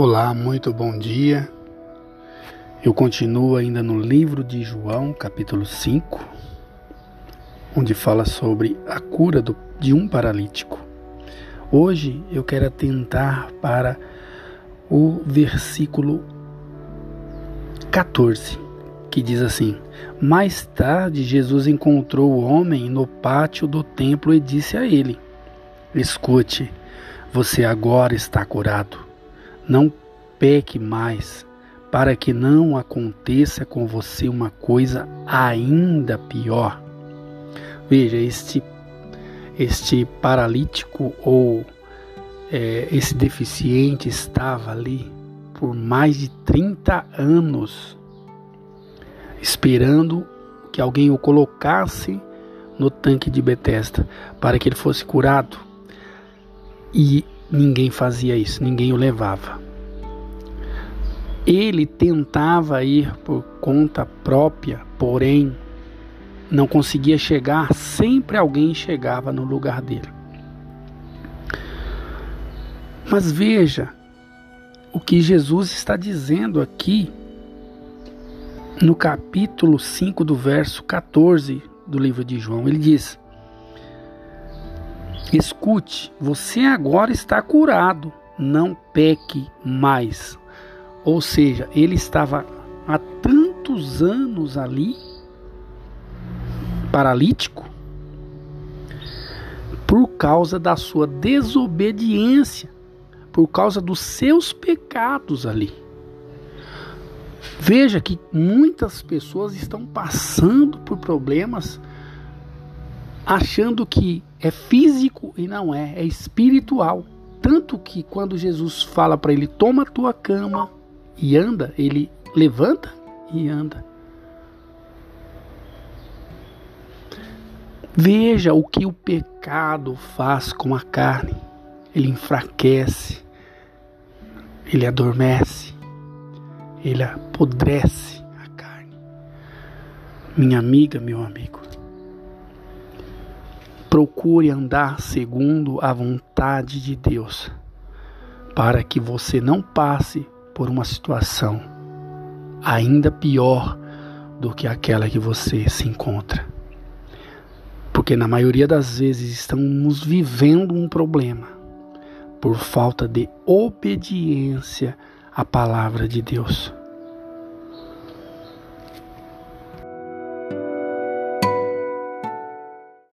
Olá, muito bom dia. Eu continuo ainda no livro de João, capítulo 5, onde fala sobre a cura de um paralítico. Hoje eu quero atentar para o versículo 14, que diz assim: Mais tarde Jesus encontrou o homem no pátio do templo e disse a ele: Escute, você agora está curado. Não peque mais, para que não aconteça com você uma coisa ainda pior. Veja, este paralítico ou esse deficiente estava ali por mais de 30 anos, esperando que alguém o colocasse no tanque de Bethesda para que ele fosse curado. E ninguém fazia isso, ninguém o levava. Ele tentava ir por conta própria, porém não conseguia chegar, sempre alguém chegava no lugar dele. Mas veja o que Jesus está dizendo aqui no capítulo 5 do verso 14 do livro de João. Ele diz: Escute, você agora está curado, não peque mais. Ou seja, ele estava há tantos anos ali, paralítico, por causa da sua desobediência, por causa dos seus pecados ali. Veja que muitas pessoas estão passando por problemas achando que é físico e não é, é espiritual. Tanto que quando Jesus fala para ele, toma a tua cama e anda, ele levanta e anda. Veja o que o pecado faz com a carne. Ele enfraquece, ele adormece, ele apodrece a carne. Minha amiga, meu amigo, procure andar segundo a vontade de Deus, para que você não passe por uma situação ainda pior do que aquela que você se encontra. Porque na maioria das vezes estamos vivendo um problema por falta de obediência à palavra de Deus.